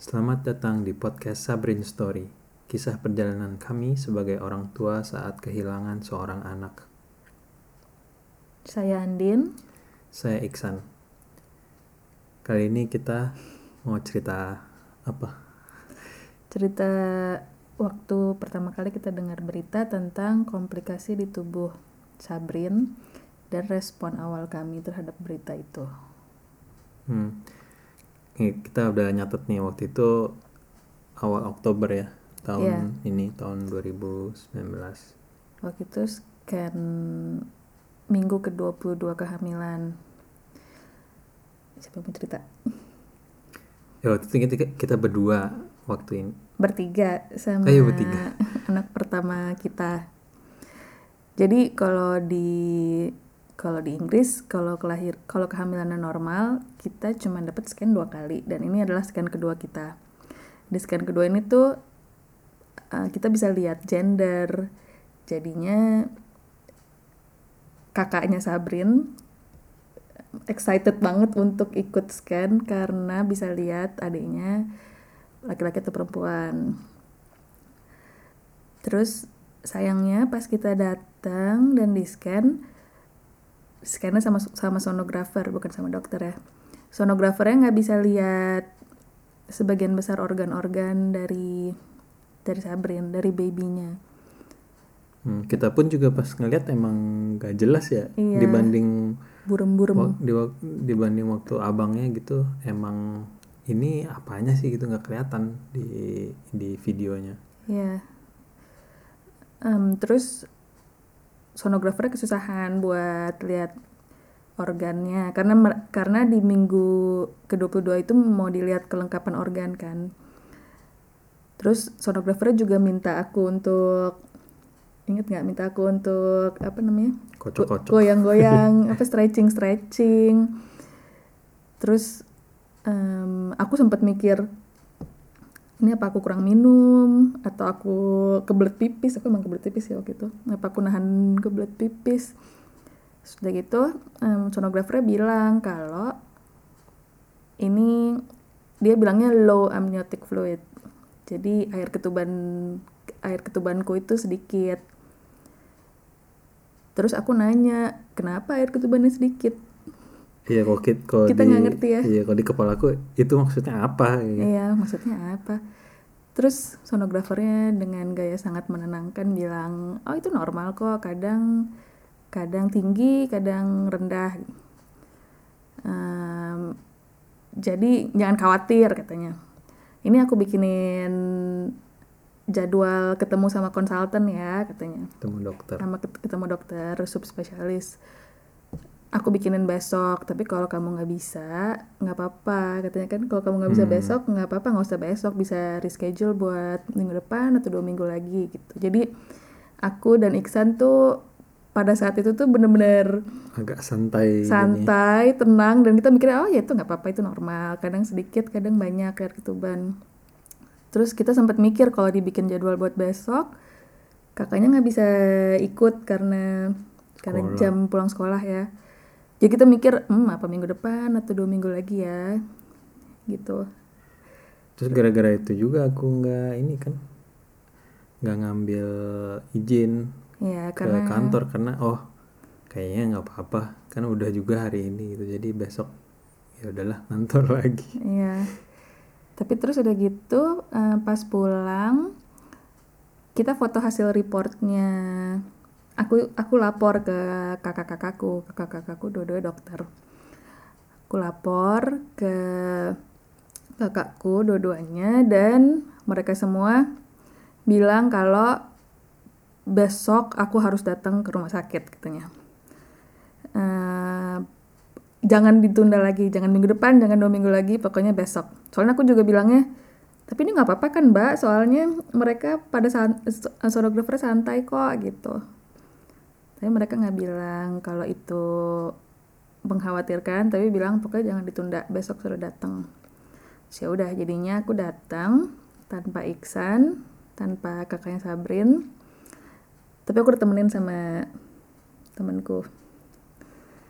Selamat datang di podcast Sabrin Story, kisah perjalanan kami sebagai orang tua saat kehilangan seorang anak. Saya Andin. Saya Iksan. Kali ini kita mau cerita apa? Cerita waktu pertama kali kita dengar berita tentang komplikasi di tubuh Sabrin dan respon awal kami terhadap berita itu. Kita udah nyatet nih waktu itu awal Oktober ya tahun ini tahun 2019. Waktu itu scan minggu ke-22 kehamilan. Siapa mau cerita? Ya waktu itu kita berdua waktu ini. Bertiga sama bertiga. Anak pertama kita. Jadi kalau di Inggris, kalau kehamilannya normal, kita cuma dapat scan 2 kali, dan ini adalah scan kedua kita. Di scan kedua ini tuh kita bisa lihat gender. Jadinya kakaknya Sabrin excited banget untuk ikut scan karena bisa lihat adiknya laki-laki atau perempuan. Terus sayangnya pas kita datang dan di scannya sama sonografer, bukan sama dokter ya. Sonografernya nggak bisa lihat sebagian besar organ-organ dari Sabrin, dari babynya. Kita pun juga pas ngeliat emang nggak jelas ya. Iya, dibanding burem-burem. Dibanding waktu abangnya gitu, emang ini apanya sih gitu, nggak kelihatan di videonya. Iya. Terus sonografernya kesusahan buat lihat organnya karena di minggu ke-22 itu mau dilihat kelengkapan organ kan. Terus sonografernya juga minta aku untuk apa namanya? Kocok-kocok. Goyang-goyang, stretching. Terus aku sempat mikir ini apa aku kurang minum, atau aku kebelet pipis. Aku emang kebelet pipis ya waktu itu. Apa aku nahan kebelet pipis. Sudah gitu, sonografernya bilang kalau ini, dia bilangnya low amniotic fluid. Jadi air ketubanku itu sedikit. Terus aku nanya, kenapa air ketubannya sedikit? Iya, kita nggak ngerti ya. Iya, kalau di kepala aku itu maksudnya apa? Iya. Iya, maksudnya apa? Terus sonografernya dengan gaya sangat menenangkan bilang, oh itu normal kok, kadang tinggi, kadang rendah. Jadi jangan khawatir katanya. Ini aku bikinin jadwal ketemu sama konsultan ya katanya. Ketemu dokter, subspesialis. Aku bikinin besok, tapi kalau kamu nggak bisa, nggak apa-apa. Katanya kan, kalau kamu nggak bisa besok, nggak apa-apa, nggak usah besok. Bisa reschedule buat minggu depan atau 2 minggu lagi gitu. Jadi, aku dan Iksan tuh pada saat itu tuh bener-bener agak santai, tenang. Dan kita mikirnya, oh ya itu nggak apa-apa, itu normal. Kadang sedikit, kadang banyak air ketuban. Terus kita sempat mikir kalau dibikin jadwal buat besok, kakaknya nggak bisa ikut karena jam pulang sekolah ya. Jadi kita mikir, apa minggu depan atau 2 minggu lagi ya, gitu. Terus gara-gara itu juga aku nggak ngambil izin ya, ke kantor karena kayaknya nggak apa-apa, kan udah juga hari ini gitu. Jadi besok ya udahlah kantor lagi. Iya. Tapi terus udah gitu pas pulang kita foto hasil reportnya. Aku lapor ke kakak-kakakku dua-duanya dokter. Aku lapor ke kakakku dua-duanya dan mereka semua bilang kalau besok aku harus datang ke rumah sakit katanya. Jangan ditunda lagi, jangan minggu depan, jangan 2 minggu lagi, pokoknya besok. Soalnya aku juga bilangnya, tapi ini nggak apa-apa kan mbak, soalnya mereka pada sonografer santai kok gitu. Tapi mereka nggak bilang kalau itu mengkhawatirkan, tapi bilang pokoknya jangan ditunda, besok suruh datang. Ya udah, jadinya aku datang tanpa Iksan, tanpa kakaknya Sabrin. Tapi aku ditemenin sama temanku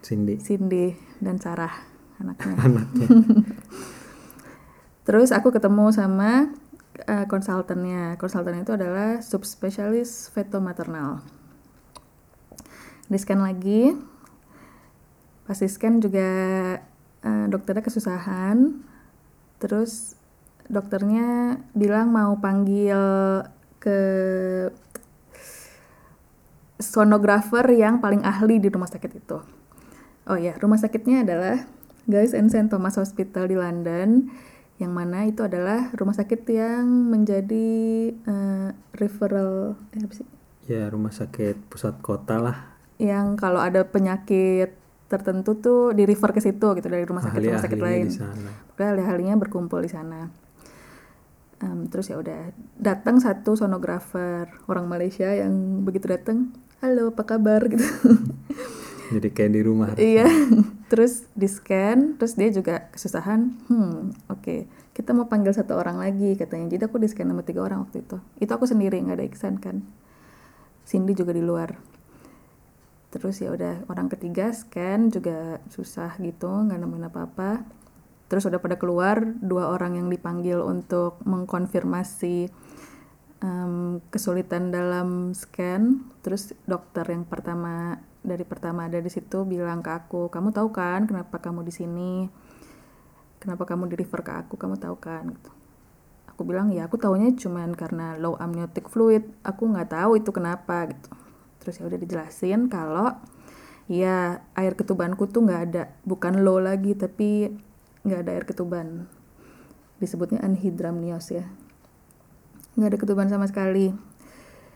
Cindy dan Sarah, anaknya. Terus aku ketemu sama konsultannya. Konsultannya itu adalah subspesialis fetomaternal. Di scan lagi, pas di scan juga dokternya kesusahan. Terus dokternya bilang mau panggil ke sonografer yang paling ahli di rumah sakit itu. Oh ya, rumah sakitnya adalah Guys and St. Thomas Hospital di London, yang mana itu adalah rumah sakit yang menjadi referral ya, rumah sakit pusat kota lah, yang kalau ada penyakit tertentu tuh di refer ke situ gitu, dari rumah sakit lain. Pokoknya ahli-ahlinya berkumpul di sana. Terus ya udah, datang satu sonografer orang Malaysia yang begitu datang, halo apa kabar gitu. Jadi kayak di rumah. Iya. Terus di scan, terus dia juga kesusahan. Oke. Kita mau panggil satu orang lagi katanya. Jadi aku di scan sama 3 orang waktu itu. Itu aku sendiri, nggak ada Iksan kan. Cindy juga di luar. Terus ya udah, orang ketiga scan juga susah gitu, nggak nemuin apa-apa. Terus udah pada keluar, 2 orang yang dipanggil untuk mengkonfirmasi kesulitan dalam scan. Terus dokter yang pertama ada di situ bilang ke aku, kamu tahu kan kenapa kamu di sini, kenapa kamu di refer ke aku, kamu tahu kan? Aku bilang ya aku taunya cuman karena low amniotic fluid, aku nggak tahu itu kenapa gitu. Terus ya udah dijelasin kalau ya air ketubanku tuh nggak ada, bukan low lagi tapi nggak ada air ketuban, disebutnya anhidramnios ya, nggak ada ketuban sama sekali.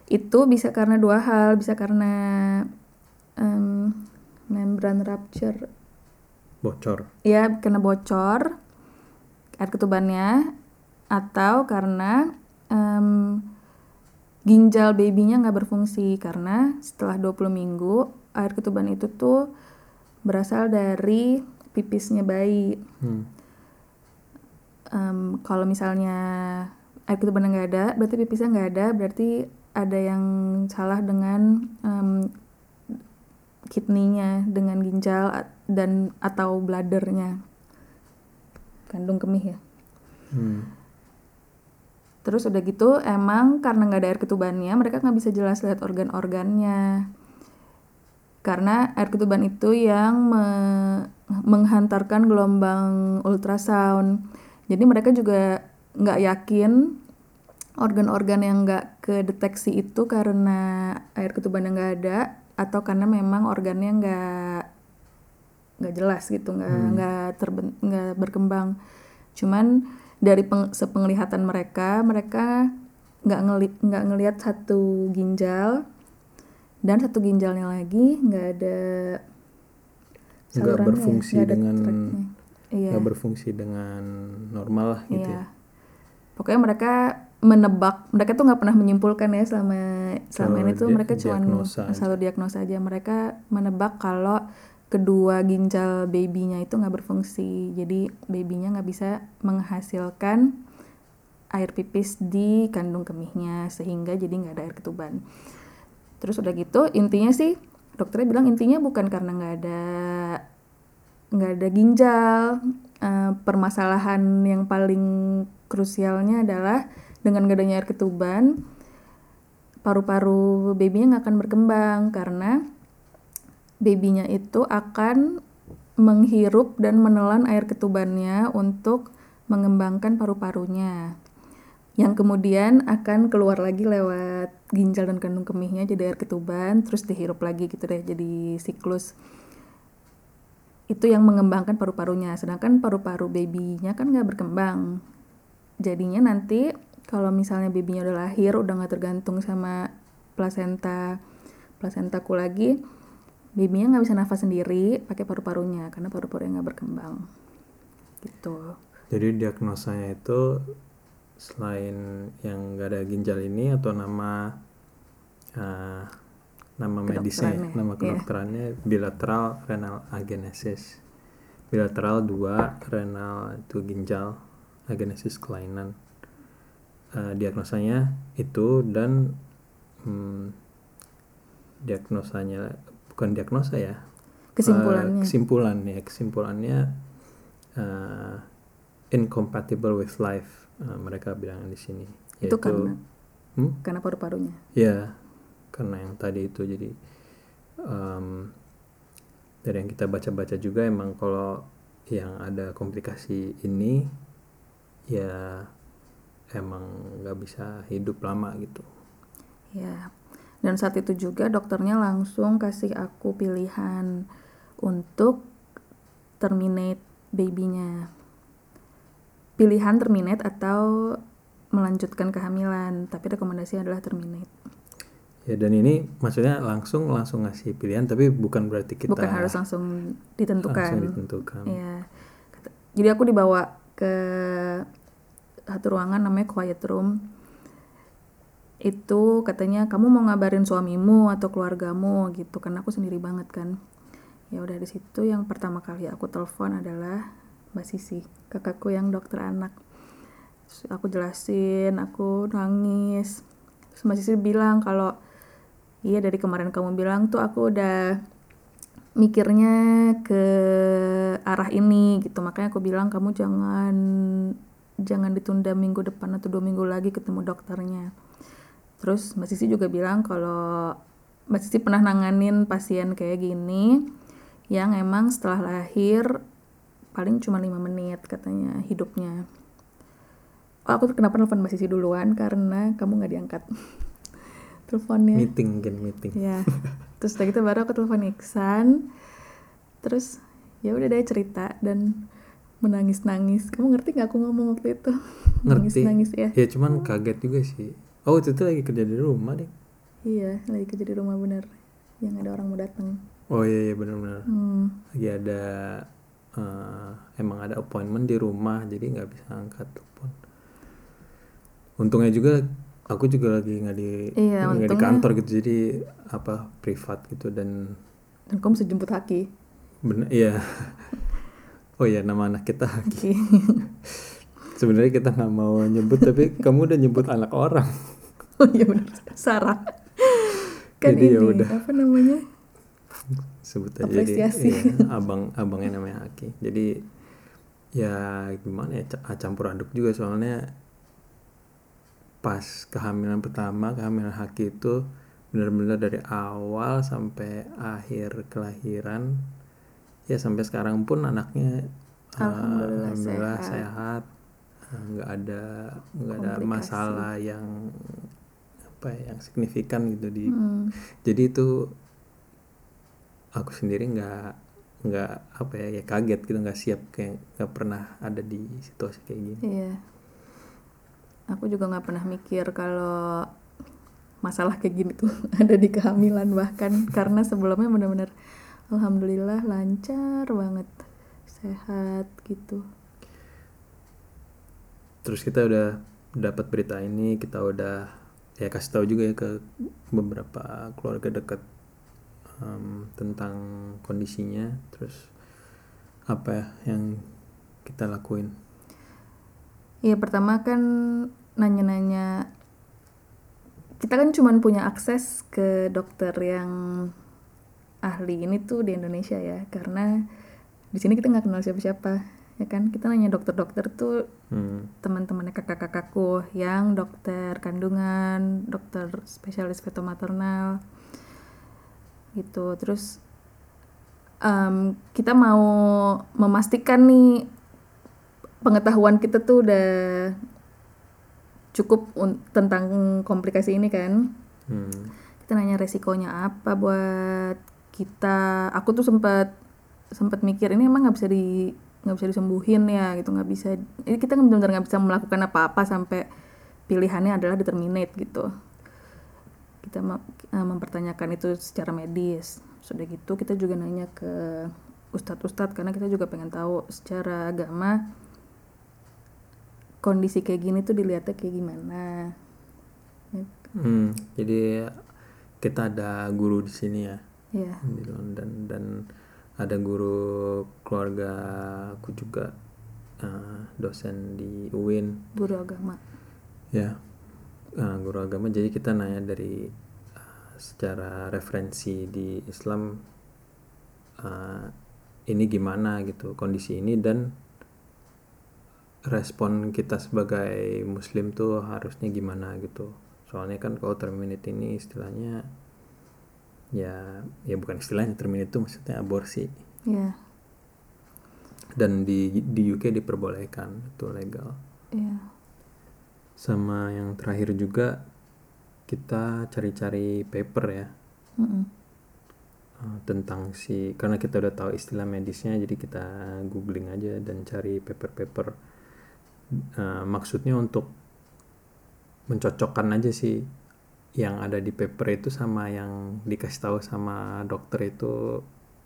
Itu bisa karena 2 hal, bisa karena membran rupture, bocor ya, karena bocor air ketubannya, atau karena ginjal babynya nggak berfungsi, karena setelah 20 minggu air ketuban itu tuh berasal dari pipisnya bayi. Kalau misalnya air ketuban nggak ada, berarti pipisnya nggak ada, berarti ada yang salah dengan kidney-nya, dengan ginjal dan atau bladernya, kandung kemih ya. Terus udah gitu, emang karena nggak ada air ketubannya, mereka nggak bisa jelas lihat organ-organnya. Karena air ketuban itu yang menghantarkan gelombang ultrasound. Jadi mereka juga nggak yakin organ-organ yang nggak kedeteksi itu karena air ketuban yang nggak ada, atau karena memang organnya nggak jelas gitu, nggak berkembang. Cuman dari sepenglihatan mereka nggak ngelihat satu ginjal, dan satu ginjalnya lagi nggak ada salurannya, nggak berfungsi dengan normal lah gitu. Iya. Ya. Pokoknya mereka menebak, mereka tuh nggak pernah menyimpulkan ya selama ini tuh mereka cuma selalu diagnosa aja. Mereka menebak kalau kedua ginjal babynya itu nggak berfungsi, jadi babynya nggak bisa menghasilkan air pipis di kandung kemihnya, sehingga jadi nggak ada air ketuban. Terus udah gitu, intinya sih dokternya bilang intinya bukan karena nggak ada ginjal. Permasalahan yang paling krusialnya adalah dengan nggak adanya air ketuban, paru-paru babynya nggak akan berkembang, karena babynya itu akan menghirup dan menelan air ketubannya untuk mengembangkan paru-parunya, yang kemudian akan keluar lagi lewat ginjal dan kandung kemihnya jadi air ketuban, terus dihirup lagi gitu deh, jadi siklus. Itu yang mengembangkan paru-parunya, sedangkan paru-paru babynya kan nggak berkembang. Jadinya nanti kalau misalnya babynya udah lahir, udah nggak tergantung sama plasentaku lagi, babynya nggak bisa nafas sendiri pakai paru-parunya karena paru-parunya nggak berkembang gitu. Jadi diagnosanya itu selain yang nggak ada ginjal ini, atau nama medisnya, nama kedokterannya bilateral renal agenesis. Bilateral 2, renal itu ginjal, agenesis kelainan. Diagnosanya itu, dan diagnosanya bukan diagnosa ya, kesimpulannya incompatible with life, mereka bilang di sini. Yaitu, itu karena karena paru-parunya. Ya, karena yang tadi itu. Jadi dari yang kita baca-baca juga emang kalau yang ada komplikasi ini ya emang nggak bisa hidup lama gitu. Ya, dan saat itu juga dokternya langsung kasih aku pilihan untuk terminate babynya. Pilihan terminate atau melanjutkan kehamilan, tapi rekomendasinya adalah terminate. Ya, dan ini maksudnya langsung ngasih pilihan, tapi bukan berarti kita bukan harus langsung ditentukan. Ya. Jadi aku dibawa ke satu ruangan namanya quiet room. Itu katanya kamu mau ngabarin suamimu atau keluargamu gitu, karena aku sendiri banget kan. Ya udah, di situ yang pertama kali aku telepon adalah Mbak Sisi, kakakku yang dokter anak. Terus aku jelasin, aku nangis. Terus Mbak Sisi bilang kalau iya dari kemarin kamu bilang tuh aku udah mikirnya ke arah ini gitu, makanya aku bilang kamu jangan ditunda minggu depan atau 2 minggu lagi ketemu dokternya. Terus Mbak Sisi juga bilang kalau Mbak Sisi pernah nanganin pasien kayak gini yang emang setelah lahir paling cuma 5 menit katanya hidupnya. Oh, aku kenapa nelfon Mbak Sisi duluan karena kamu gak diangkat teleponnya. Meeting. Ya. Terus dari itu baru aku telepon Iksan. Terus ya udah deh cerita dan menangis-nangis. Kamu ngerti gak aku ngomong waktu itu? Ngerti. Nangis ya. Ya cuman kaget juga sih. Oh itu lagi kerja di rumah deh. Iya lagi kerja di rumah bener. Yang ada orang mau datang. Oh iya bener. Lagi ada emang ada appointment di rumah jadi gak bisa angkat telepon. Untungnya juga aku juga lagi nggak di kantor gitu, jadi apa privat gitu. Dan kamu bisa jemput Haki. Benar, iya. Oh iya, nama anak kita Haki. Sebenarnya kita nggak mau nyebut tapi kamu udah nyebut anak orang. Oh iya benar, Sarah. Kan jadi, ini yaudah. Apa namanya? Sebut aja apresiasi. Jadi ya, abangnya namanya Haki. Jadi ya gimana ya, campur aduk juga soalnya. Pas kehamilan pertama, kehamilan Haki itu benar-benar dari awal sampai akhir kelahiran, ya sampai sekarang pun anaknya alhamdulillah sehat, nggak ada masalah yang signifikan gitu di. Jadi itu aku sendiri nggak kaget gitu, nggak siap, kayak nggak pernah ada di situasi kayak gini. Yeah. Aku juga nggak pernah mikir kalau masalah kayak gini tuh ada di kehamilan bahkan, karena sebelumnya benar-benar alhamdulillah lancar banget, sehat gitu. Terus kita udah dapat berita ini, kita udah ya kasih tahu juga ya ke beberapa keluarga dekat tentang kondisinya. Terus apa yang kita lakuin? Ya pertama kan nanya-nanya, kita kan cuma punya akses ke dokter yang ahli ini tuh di Indonesia ya, karena di sini kita nggak kenal siapa-siapa ya kan. Kita nanya dokter-dokter tuh teman-temannya kakak-kakakku yang dokter kandungan, dokter spesialis feto maternal gitu. Terus kita mau memastikan nih pengetahuan kita tuh udah cukup tentang komplikasi ini kan. Kita nanya resikonya apa buat kita. Aku tuh sempat mikir ini emang nggak bisa disembuhin ya gitu, nggak bisa. Ini kita benar-benar nggak bisa melakukan apa-apa sampai pilihannya adalah determinate gitu. Kita mempertanyakan itu secara medis. Sudah gitu kita juga nanya ke ustadz karena kita juga pengen tahu secara agama kondisi kayak gini tuh dilihatnya kayak gimana. Jadi kita ada guru di sini ya, yeah, di London, dan ada guru keluarga aku juga, dosen di UIN, guru agama ya, guru agama. Jadi kita nanya dari secara referensi di Islam, ini gimana gitu kondisi ini, dan respon kita sebagai muslim tuh harusnya gimana gitu. Soalnya kan kalau terminate ini istilahnya ya bukan istilahnya, terminate itu maksudnya aborsi. Iya. Yeah. Dan di UK diperbolehkan, itu legal. Iya. Yeah. Sama yang terakhir juga kita cari-cari paper ya. Tentang si, karena kita udah tahu istilah medisnya, jadi kita googling aja dan cari paper-paper, maksudnya untuk mencocokkan aja sih yang ada di paper itu sama yang dikasih tahu sama dokter itu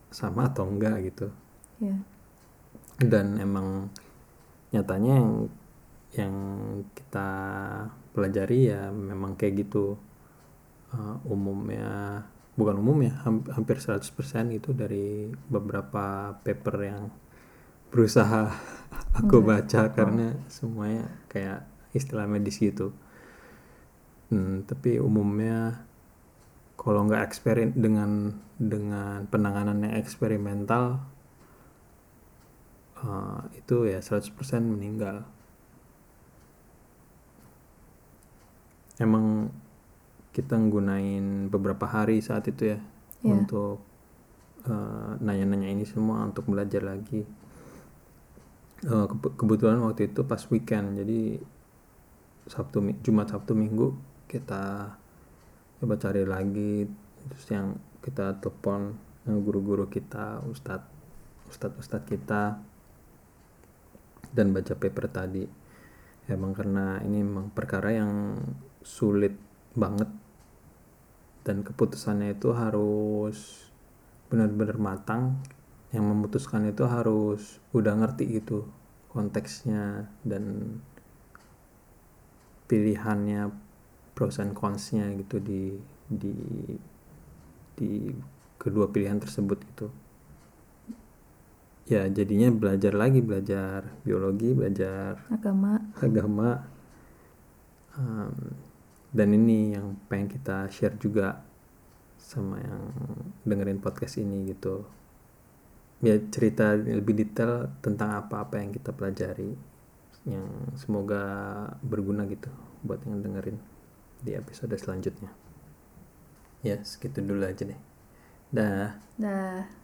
sama atau enggak gitu. Yeah. Dan emang nyatanya yang kita pelajari ya memang kayak gitu, umumnya, bukan umum ya, hampir 100% itu dari beberapa paper yang berusaha aku baca karena semuanya kayak istilah medis gitu. Tapi umumnya kalau nggak eksperimen dengan penanganan yang eksperimental, itu ya 100% meninggal. Emang kita nggunain beberapa hari saat itu ya, yeah, untuk nanya-nanya ini semua, untuk belajar lagi. Kebetulan waktu itu pas weekend, jadi Jumat, Sabtu, Minggu kita coba cari lagi, terus yang kita telepon guru-guru kita, ustad kita, dan baca paper tadi. Emang karena ini memang perkara yang sulit banget dan keputusannya itu harus benar-benar matang, yang memutuskan itu harus udah ngerti gitu konteksnya dan pilihannya, pros and cons-nya gitu di kedua pilihan tersebut gitu. Ya jadinya belajar lagi, belajar biologi, belajar agama. Dan ini yang pengen kita share juga sama yang dengerin podcast ini gitu. Ya cerita lebih detail tentang apa-apa yang kita pelajari, yang semoga berguna gitu buat yang dengerin di episode selanjutnya. Ya segitu dulu aja deh. Dah.